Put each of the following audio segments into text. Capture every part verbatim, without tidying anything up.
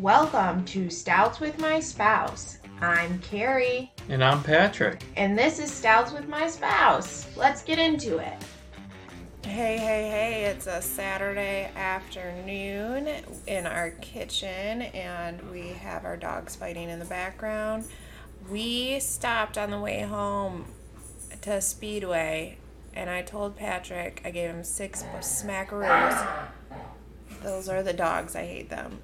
Welcome to Stouts with My Spouse. I'm Carrie. And I'm Patrick. And this is Stouts with My Spouse. Let's get into it. Hey, hey, hey, it's a Saturday afternoon in our kitchen, and we have our dogs fighting in the background. We stopped on the way home to Speedway, and I told Patrick, I gave him six smackaroos. Those are the dogs. I hate them.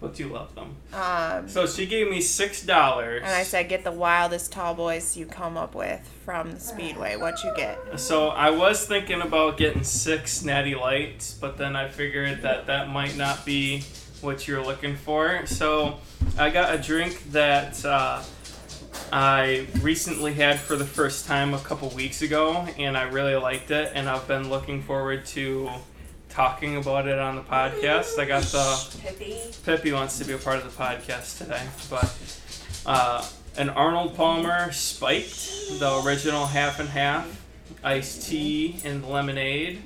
But you love them. Um, so she gave me six dollars. And I said, get the wildest tall boys you come up with from the Speedway. What you get? So I was thinking about getting six Natty Lights, but then I figured that that might not be what you're looking for. So I got a drink that uh, I recently had for the first time a couple weeks ago, and I really liked it, and I've been looking forward to talking about it on the podcast. I got the Pippi. Pippi wants to be a part of the podcast today, but uh, an Arnold Palmer spiked, the original half and half, iced tea and lemonade,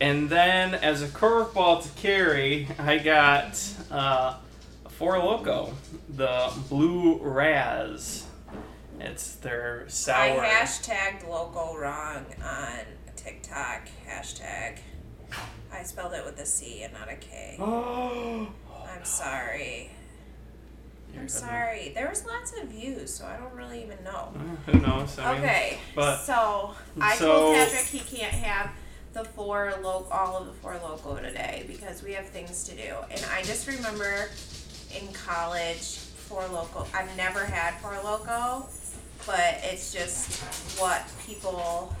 and then as a curveball to carry, I got uh, a Four Loko, the Blue Raz. It's their sour. I hashtagged Loco wrong on TikTok. Hashtag. I spelled it with a C and not a K. Oh, I'm sorry. I'm sorry. There was lots of views, so I don't really even know. Uh, who knows? I okay, mean, but, so I so, told Patrick he can't have the four lo- all of the Four Loko today because we have things to do. And I just remember in college, Four Loko. I've never had Four Loko, but it's just what people...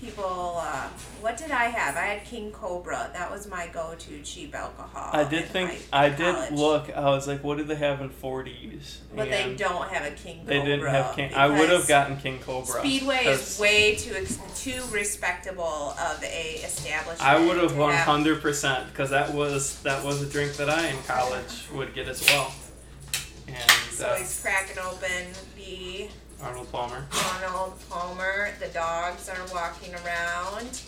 People, uh, what did I have? I had King Cobra. That was my go-to cheap alcohol. I did think, I college. did look, I was like, what did they have in forties? But and they don't have a King Cobra. They didn't have King, I would have gotten King Cobra. Speedway is way too too respectable of a establishment. I would have one hundred percent, because that was, that was a drink that I in college would get as well. And so uh, he's cracking open the... Arnold Palmer. Arnold Palmer. The dogs are walking around.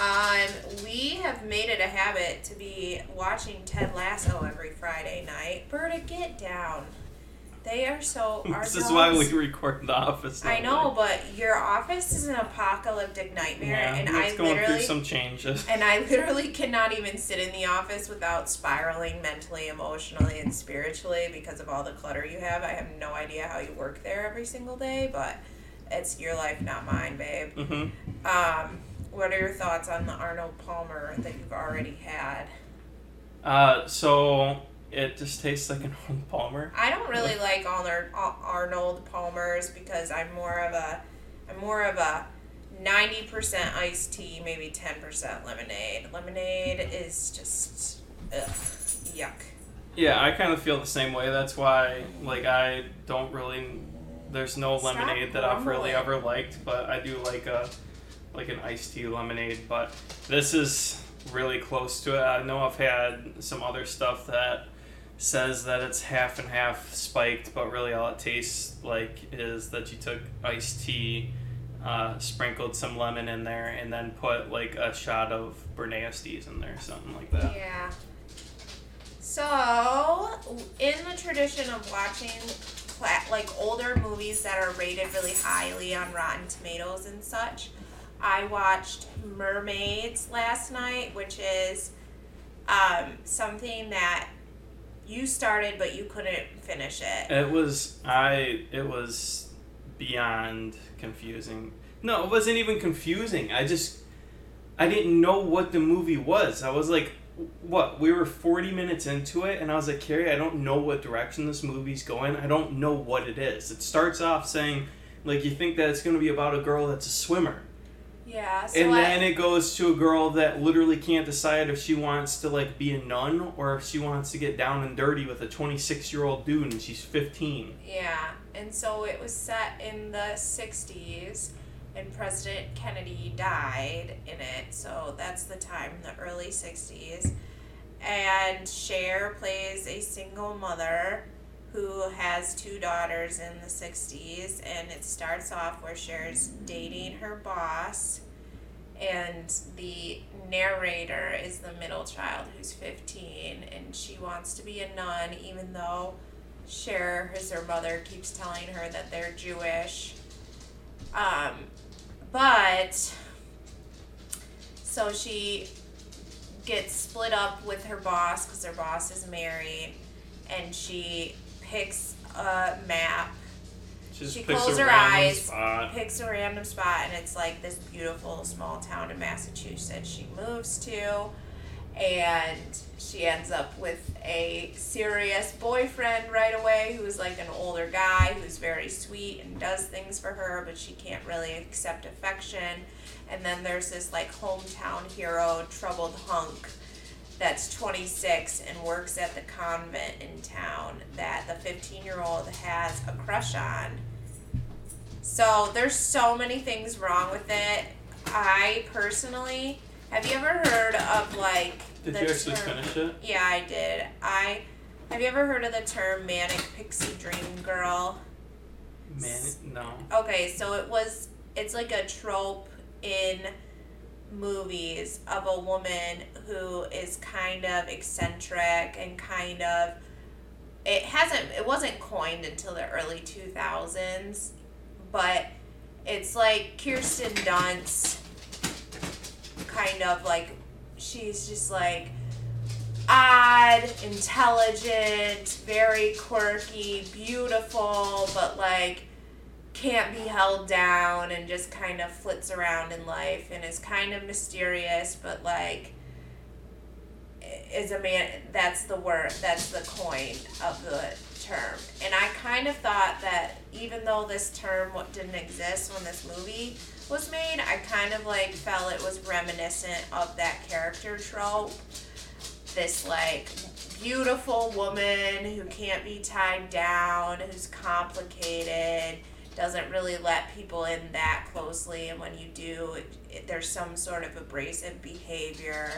Um, we have made it a habit to be watching Ted Lasso every Friday night. Berta, get down. They are so... Our this dogs, is why we record The Office. I know, like. But your office is an apocalyptic nightmare. Yeah, and it's I going literally, through some changes. And I literally cannot even sit in the office without spiraling mentally, emotionally, and spiritually because of all the clutter you have. I have no idea how you work there every single day, but it's your life, not mine, babe. Mm-hmm. Um, what are your thoughts on the Arnold Palmer that you've already had? Uh, so... It just tastes like an Arnold Palmer. I don't really like all their Arnold Palmers because I'm more of a, I'm more of a, ninety percent iced tea, maybe ten percent lemonade. Lemonade is just, ugh, yuck. Yeah, I kind of feel the same way. That's why, like, I don't really. There's no Stop lemonade that I've really ever liked, but I do like a, like an iced tea lemonade. But this is really close to it. I know I've had some other stuff that says that it's half and half spiked, but really all it tastes like is that you took iced tea, uh, sprinkled some lemon in there, and then put like a shot of Bernaste's in there, something like that. Yeah. So, in the tradition of watching cla- like older movies that are rated really highly on Rotten Tomatoes and such, I watched Mermaids last night, which is um, something that you started, but you couldn't finish it. It was I. It was beyond confusing. No, it wasn't even confusing. I just, I didn't know what the movie was. I was like, what? We were forty minutes into it, and I was like, Carrie, I don't know what direction this movie's going. I don't know what it is. It starts off saying, like, you think that it's going to be about a girl that's a swimmer. Yeah, so and then I, it goes to a girl that literally can't decide if she wants to, like, be a nun or if she wants to get down and dirty with a twenty-six-year-old dude and she's fifteen. Yeah, and so it was set in the sixties, and President Kennedy died in it, so that's the time, the early sixties. And Cher plays a single mother who has two daughters in the sixties, and it starts off where Cher's dating her boss, and the narrator is the middle child who's fifteen, and she wants to be a nun even though Cher, as her mother, keeps telling her that they're Jewish. Um, but so she gets split up with her boss because her boss is married, and she picks a map. She, just she picks closes her eyes, spot. picks a random spot, and it's like this beautiful small town in Massachusetts she moves to, and she ends up with a serious boyfriend right away who's like an older guy who's very sweet and does things for her, but she can't really accept affection. And then there's this like hometown hero, troubled hunk, that's twenty-six and works at the convent in town that the fifteen-year-old has a crush on. So there's so many things wrong with it. I personally, have you ever heard of like... Did the you actually term, finish it? Yeah, I did. I Have you ever heard of the term manic pixie dream girl? Manic? No. Okay, so it was, it's like a trope in movies of a woman who is kind of eccentric and kind of, it hasn't, it wasn't coined until the early two thousands, but it's like Kirsten Dunst, kind of like, she's just like odd, intelligent, very quirky, beautiful, but like can't be held down, and just kind of flits around in life and is kind of mysterious, but like is a man. That's the word, that's the coin of the term. And I kind of thought that even though this term didn't exist when this movie was made, I kind of like felt it was reminiscent of that character trope, this like beautiful woman who can't be tied down, who's complicated, doesn't really let people in that closely, and when you do, it, it, there's some sort of abrasive behavior,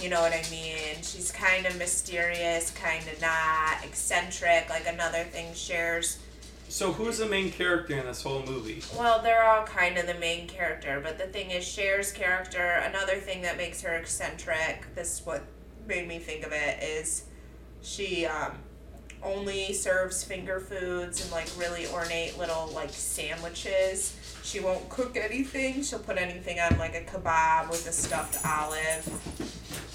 you know what I mean? She's kind of mysterious, kind of not, eccentric, like another thing Cher's. So who's the main character in this whole movie? Well, they're all kind of the main character, but the thing is Cher's character, another thing that makes her eccentric, this is what made me think of it, is she, um, only serves finger foods and like really ornate little like sandwiches. She won't cook anything. She'll put anything on like a kebab with a stuffed olive.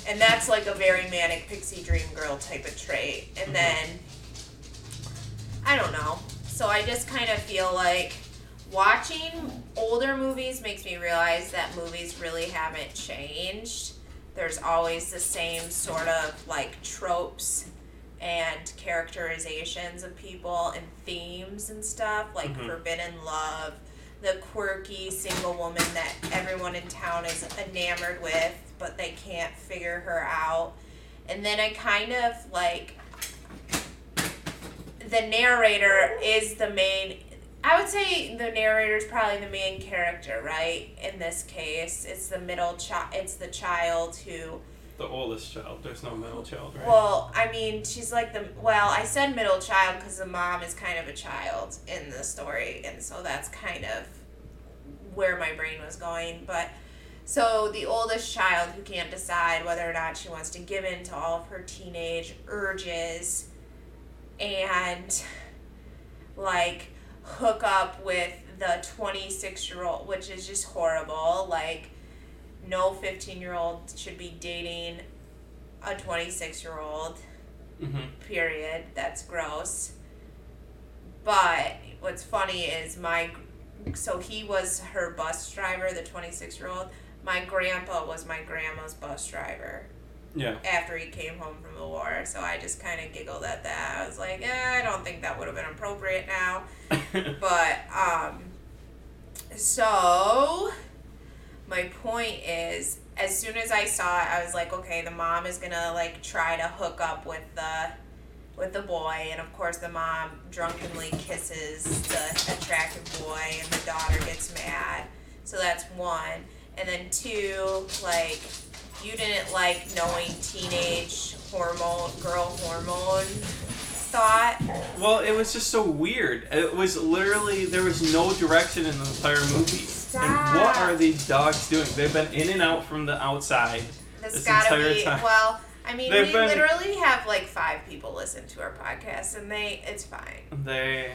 And that's like a very manic pixie dream girl type of trait. And mm-hmm. then, I don't know. So I just kind of feel like watching older movies makes me realize that movies really haven't changed. There's always the same sort of like tropes and characterizations of people and themes and stuff, like mm-hmm. forbidden love, the quirky single woman that everyone in town is enamored with, but they can't figure her out. And then I kind of like, the narrator is the main, I would say the narrator is probably the main character, right? In this case, it's the middle child, it's the child who... The oldest child. There's no middle child, right? Well, I mean, she's like the... Well, I said middle child because the mom is kind of a child in the story, and so that's kind of where my brain was going. But so the oldest child who can't decide whether or not she wants to give in to all of her teenage urges and, like, hook up with the twenty-six-year-old, which is just horrible, like... No fifteen-year-old should be dating a twenty-six-year-old, mm-hmm. period. That's gross. But what's funny is my... So he was her bus driver, the twenty-six-year-old. My grandpa was my grandma's bus driver. Yeah. After he came home from the war. So I just kind of giggled at that. I was like, eh, I don't think that would have been appropriate now. But, um... So... My point is, as soon as I saw it, I was like, okay, the mom is gonna like try to hook up with the with the boy, and of course the mom drunkenly kisses the attractive boy and the daughter gets mad. So that's one. And then two, like, you didn't like knowing teenage hormone girl hormone thought. Well, it was just so weird. It was literally, there was no direction in the entire movie. Stop. And what are these dogs doing? They've been in and out from the outside this, this gotta entire be, time. Well, I mean, They've we been, literally have like five people listen to our podcast, and they, it's fine. They,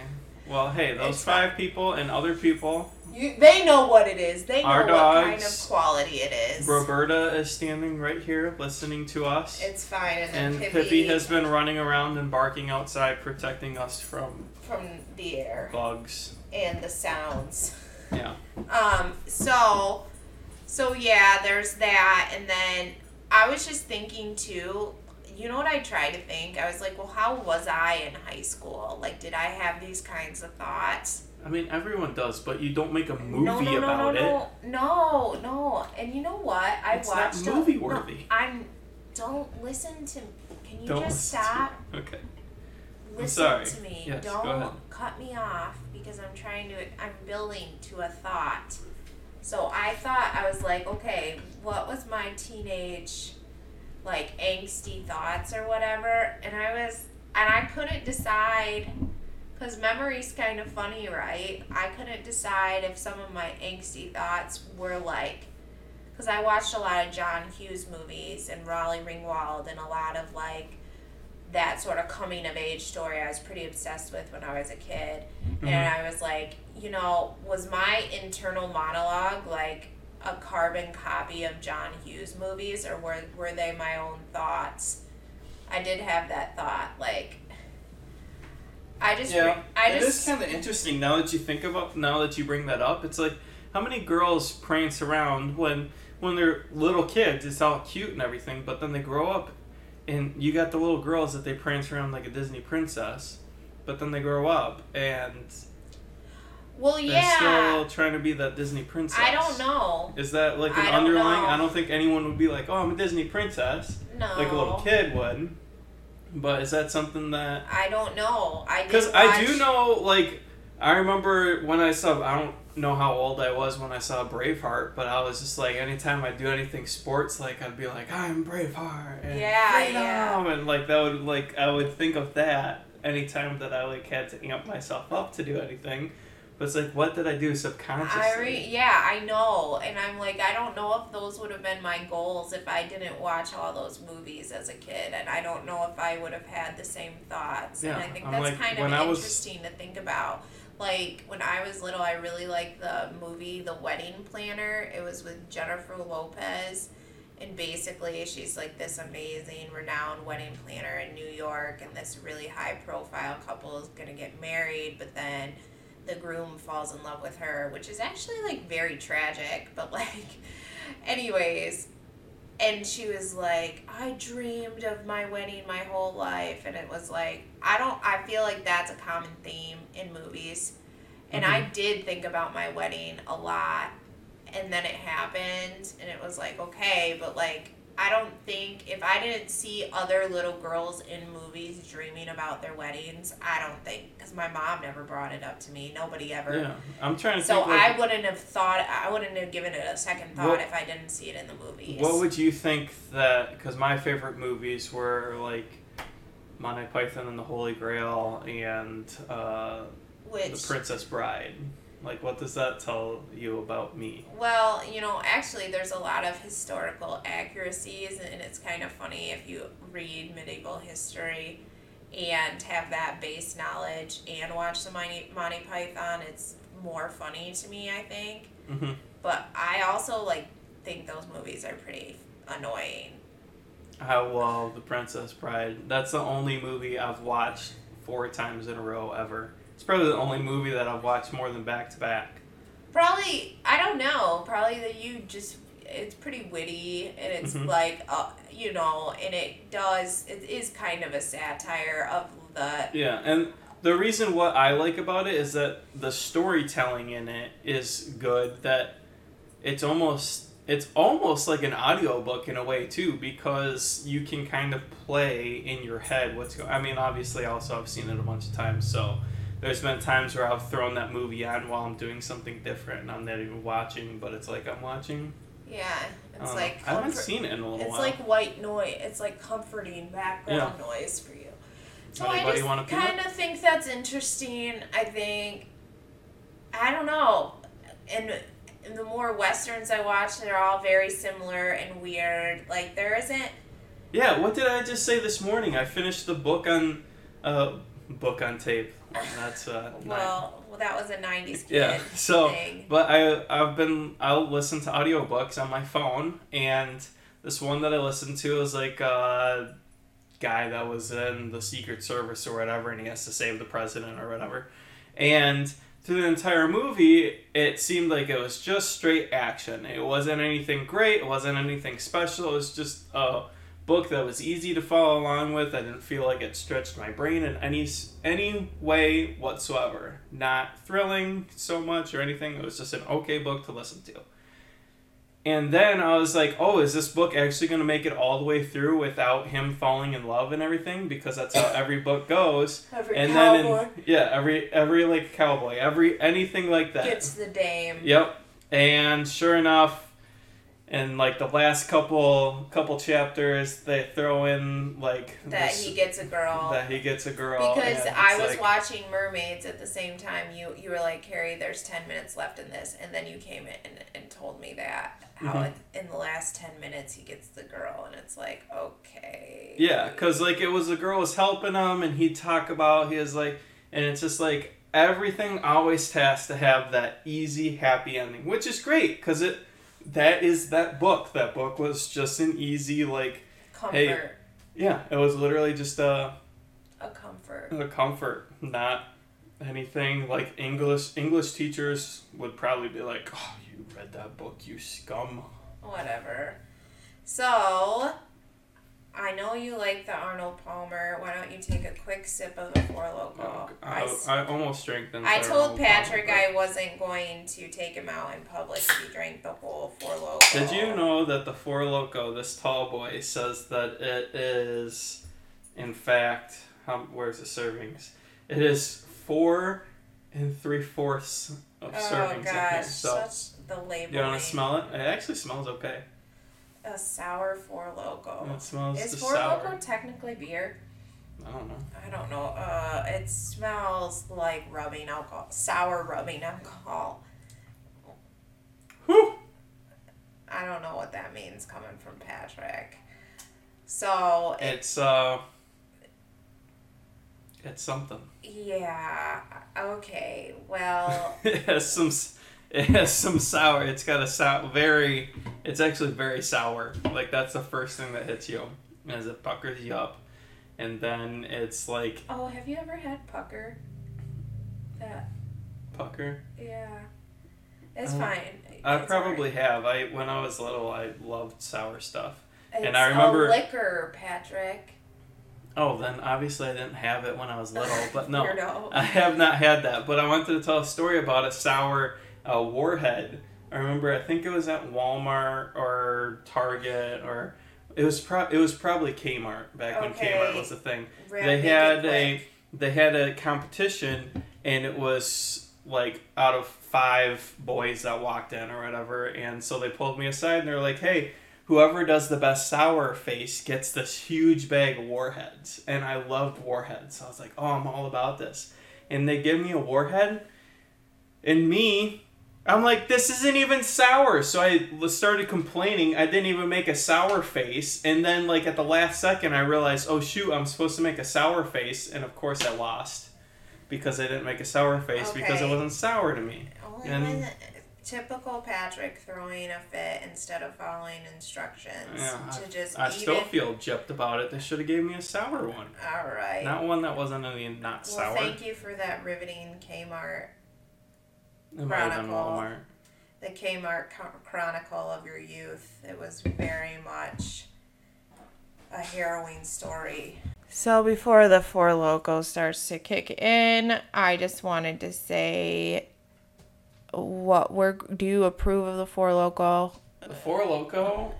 well, hey, those it's five fine. people and other people. You, they know what it is. They know our dogs, what kind of quality it is. Roberta is standing right here listening to us. It's fine. And, and Pippi, Pippi has been running around and barking outside, protecting us from... From the air. Bugs. And the sounds. Yeah. Um. So, so yeah, there's that. And then I was just thinking, too, you know what I try to think? I was like, well, how was I in high school? Like, did I have these kinds of thoughts? I mean, everyone does, but you don't make a movie no, no, no, about no, no, it. No, no, and you know what? I it's watched. It's not movie a, worthy. No, I'm. Don't listen to. Can you don't just stop? Okay. Listen I'm sorry. to me. Yes, don't go ahead. Cut me off because I'm trying to. I'm building to a thought. So I thought I was like, okay, what was my teenage, like angsty thoughts or whatever? And I was, and I couldn't decide. Because memory's kind of funny, right? I couldn't decide if some of my angsty thoughts were like... Because I watched a lot of John Hughes movies and Raleigh Ringwald and a lot of, like, that sort of coming-of-age story I was pretty obsessed with when I was a kid. Mm-hmm. And I was like, you know, was my internal monologue, like, a carbon copy of John Hughes movies? Or were, were they my own thoughts? I did have that thought, like... I just, yeah, I just. It is kind of interesting now that you think about, now that you bring that up. It's like, how many girls prance around when when they're little kids? It's all cute and everything, but then they grow up, and you got the little girls that they prance around like a Disney princess, but then they grow up and. Well, yeah. They're still trying to be that Disney princess. I don't know. Is that like an I underlying? Know. I don't think anyone would be like, "Oh, I'm a Disney princess." No. Like a little kid would. But is that something that... I don't know. I Because watch... I do know, like, I remember when I saw... I don't know how old I was when I saw Braveheart, but I was just like, anytime I do anything sports, like, I'd be like, I'm Braveheart. And yeah, freedom. yeah. And, like, that would, like, I would think of that anytime that I, like, had to amp myself up to do anything. But it's like, what did I do subconsciously? I re- yeah, I know. And I'm like, I don't know if those would have been my goals if I didn't watch all those movies as a kid. And I don't know if I would have had the same thoughts. Yeah, and I think I'm that's like, kind of interesting was... to think about. Like, when I was little, I really liked the movie The Wedding Planner. It was with Jennifer Lopez. And basically, she's like this amazing, renowned wedding planner in New York. And this really high-profile couple is going to get married. But then... the groom falls in love with her, which is actually, like, very tragic, but, like, anyways, and she was like, I dreamed of my wedding my whole life, and it was like, I don't, I feel like that's a common theme in movies, and mm-hmm. I did think about my wedding a lot, and then it happened, and it was like, okay, but, like, I don't think, if I didn't see other little girls in movies dreaming about their weddings, I don't think, because my mom never brought it up to me. Nobody ever. Yeah, I'm trying to so think. So like, I wouldn't have thought, I wouldn't have given it a second thought what, if I didn't see it in the movies. What would you think that, because my favorite movies were like Monty Python and the Holy Grail and uh, Which, The Princess Bride. Like, what does that tell you about me? Well, you know, actually, there's a lot of historical accuracies, and it's kind of funny if you read medieval history and have that base knowledge and watch the Monty, Monty Python. It's more funny to me, I think. Mm-hmm. But I also, like, think those movies are pretty annoying. I love The Princess Bride. That's the only movie I've watched four times in a row ever. It's probably the only movie that I've watched more than back to back. Probably, I don't know. Probably that you just, it's pretty witty and it's mm-hmm. like, uh, you know, and it does, it is kind of a satire of the. Yeah, and the reason what I like about it is that the storytelling in it is good, that it's almost, it's almost like an audiobook in a way too, because you can kind of play in your head what's going on. I mean, obviously also I've seen it a bunch of times, so. There's been times where I've thrown that movie on while I'm doing something different and I'm not even watching, but it's like I'm watching. Yeah. It's um, like comfort- I haven't seen it in a little it's while. It's like white noise. It's like comforting background yeah. noise for you. So Anybody I just kind of think that's interesting. I think, I don't know. And the more Westerns I watch, they're all very similar and weird. Like, there isn't... Yeah, what did I just say this morning? I finished the book on... Uh, book on tape. That's uh, well, well, that was a nineties kid yeah. So, thing. But I, I've been... I'll listen to audiobooks on my phone, and this one that I listened to was like a guy that was in the Secret Service or whatever, and he has to save the president or whatever. And... through the entire movie, it seemed like it was just straight action. It wasn't anything great. It wasn't anything special. It was just a book that was easy to follow along with. I didn't feel like it stretched my brain in any any way whatsoever. Not thrilling so much or anything. It was just an okay book to listen to. And then I was like, oh, is this book actually going to make it all the way through without him falling in love and everything? Because that's how every book goes. Every and cowboy. Then in, yeah, every, every like, cowboy. Every, anything like that. Gets the dame. Yep. And sure enough, in, like, the last couple couple chapters, they throw in, like... That this, he gets a girl. That he gets a girl. Because I was like, watching Mermaids at the same time. You you were like, Carrie, there's ten minutes left in this. And then you came in and, and told me that. How mm-hmm. in the last ten minutes he gets the girl, and it's like, okay. Yeah, because like it was the girl was helping him, and he'd talk about his like, and it's just like everything always has to have that easy happy ending, which is great because it that is that book. That book was just an easy like comfort. Hey, yeah, it was literally just a a comfort. A comfort, not anything like English. English teachers would probably be like, oh. Read that book, you scum. Whatever. So, I know you like the Arnold Palmer. Why don't you take a quick sip of a Four Loko? Oh, I, I, I almost drank them. I told Patrick Palmer. I wasn't going to take him out in public if he drank the whole Four Loko. Did you know that the Four Loko, this tall boy, says that it is, in fact, how, where's the servings? It is four and three-fourths of oh, servings. Oh, gosh. So, such... the label. You want to smell it? It actually smells okay. A sour Four Loko. It smells Is Four sour. Loko technically beer? I don't know. I don't know. Uh, it smells like rubbing alcohol. Sour rubbing alcohol. Whew. I don't know what that means coming from Patrick. So. It, it's, uh. It's something. Yeah. Okay. Well. It has some. It has some sour. It's got a sour, very, it's actually very sour. Like, that's the first thing that hits you as it puckers you up. And then it's like... Oh, have you ever had Pucker? That. Pucker? Yeah. It's um, fine. I it's probably hard. have. I When I was little, I loved sour stuff. It's and I remember, a liquor, Patrick. Oh, then obviously I didn't have it when I was little. But no, no, I have not had that. But I wanted to tell a story about a sour... a Warhead. I remember, I think it was at Walmart or Target or it was pro- it was probably Kmart back okay. when Kmart was a thing. Really they had a they had a competition, and it was like out of five boys that walked in or whatever, and so they pulled me aside and they're like, "Hey, whoever does the best sour face gets this huge bag of Warheads." And I loved Warheads. So I was like, "Oh, I'm all about this." And they give me a Warhead, and me I'm like, this isn't even sour. So I started complaining. I didn't even make a sour face. And then, like, at the last second, I realized, oh, shoot, I'm supposed to make a sour face. And, of course, I lost because I didn't make a sour face okay. because it wasn't sour to me. Only and when typical Patrick throwing a fit instead of following instructions. Yeah, to I, just I still it. feel gypped about it. They should have gave me a sour one. All right. Not one that wasn't any not well, sour. Thank you for that riveting Kmart. It Chronicle, the Kmart Chronicle of your youth. It was very much a harrowing story. So before the Four Loko starts to kick in, I just wanted to say, what we're do you approve of the Four Loko? The Four Loko?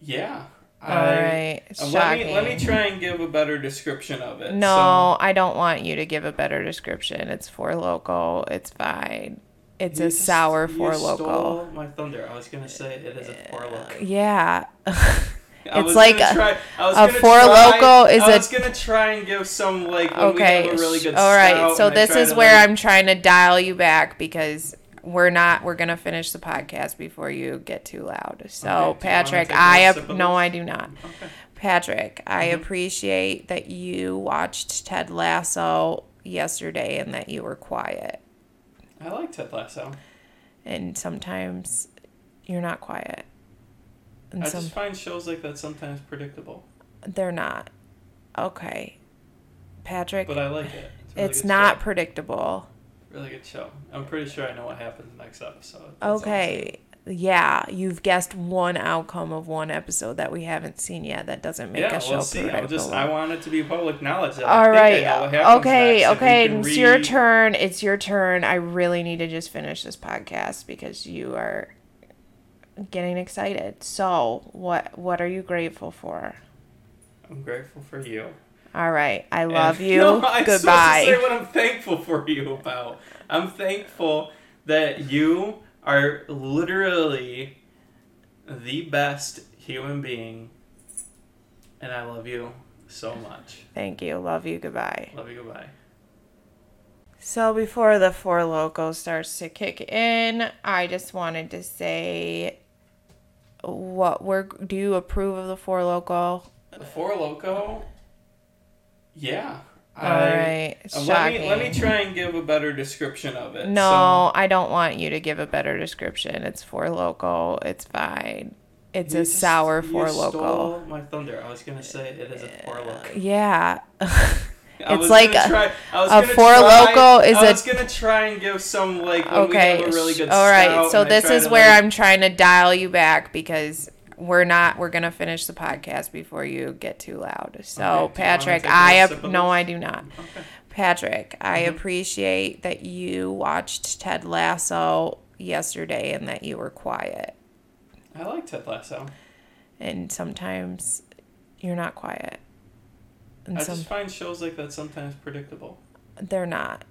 Yeah. All right. Shocking. Let me, let me try and give a better description of it. No, so, I don't want you to give a better description. It's Four Loko. It's fine. It's a just, sour Four Loko. You stole my thunder. I was going to say it is a Four Loko. Yeah. It's like a, try, a Four Loko is a... I was going to try and give some, like, when okay, we have a really good all right, so this is where like, I'm trying to dial you back because... we're not, we're going to finish the podcast before you get too loud. So, okay, Patrick, I, ap- no, I do not. Okay. Patrick, mm-hmm. I appreciate that you watched Ted Lasso yesterday and that you were quiet. I like Ted Lasso. And sometimes you're not quiet. And I some- just find shows like that sometimes predictable. They're not. Okay. Patrick. But I like it. It's, really it's not show. predictable. Really good show. I'm pretty sure I know what happens next episode. That's okay. Awesome. Yeah. You've guessed one outcome of one episode that we haven't seen yet. That doesn't make yeah, a show we'll see. predictable. Just, I want it to be public knowledge. All right. Okay. Next, okay. It's read... your turn. It's your turn. I really need to just finish this podcast because you are getting excited. So what what are you grateful for? I'm grateful for you. All right. I love and, you. No, I'm Goodbye. I'm supposed to say what I'm thankful for you about. I'm thankful that you are literally the best human being, and I love you so much. Thank you. Love you. Goodbye. Love you. Goodbye. So before the Four Loko starts to kick in, I just wanted to say, what we're, do you approve of the Four Loko? The Four Loko? Yeah. All I, right. Shocking. Let me, let me try and give a better description of it. No, so, I don't want you to give a better description. It's Four Loko. It's fine. It's a just, sour Four Loko. You stole my thunder. I was going to say it is a Four Loko. Yeah. It's like a, try, a Four Loko is a... I was going to try and give some, like, when okay, we have a really good all right, stout, so this is where like, I'm trying to dial you back because... We're not, we're going to finish the podcast before you get too loud. So, okay, Patrick, I, ap- no, I do not. Okay. Patrick, mm-hmm. I appreciate that you watched Ted Lasso yesterday and that you were quiet. I like Ted Lasso. And sometimes you're not quiet. And I some- just find shows like that sometimes predictable. They're not.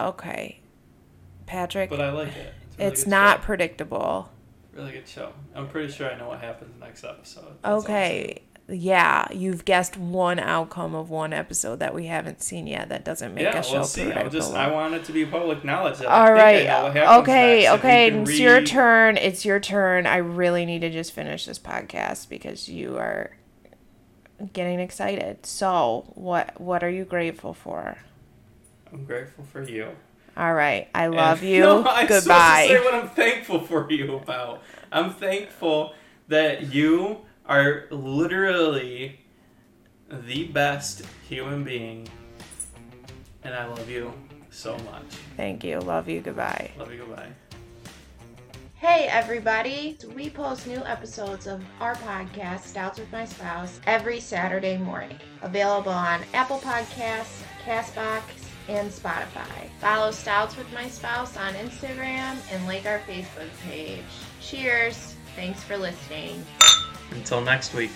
Okay. Patrick. But I like it. It's, really it's not show. predictable. Really good show. I'm pretty sure I know what happens next episode. That's okay. Awesome. Yeah. You've guessed one outcome of one episode that we haven't seen yet. That doesn't make yeah, a show we'll see. I'm just, I want it to be public knowledge. That All I right. Think I know what happens okay. Next. Okay. It's read... your turn. It's your turn. I really need to just finish this podcast because you are getting excited. So what, what are you grateful for? I'm grateful for you. All right. I love and, you. No, I'm Goodbye. I'm supposed to say what I'm thankful for you about. I'm thankful that you are literally the best human being, and I love you so much. Thank you. Love you. Goodbye. Love you. Goodbye. Hey, everybody. We post new episodes of our podcast, Stouts with My Spouse, every Saturday morning. Available on Apple Podcasts, Castbox, and Spotify. Follow Stouts with My Spouse on Instagram and like our Facebook page. Cheers. Thanks for listening. Until next week.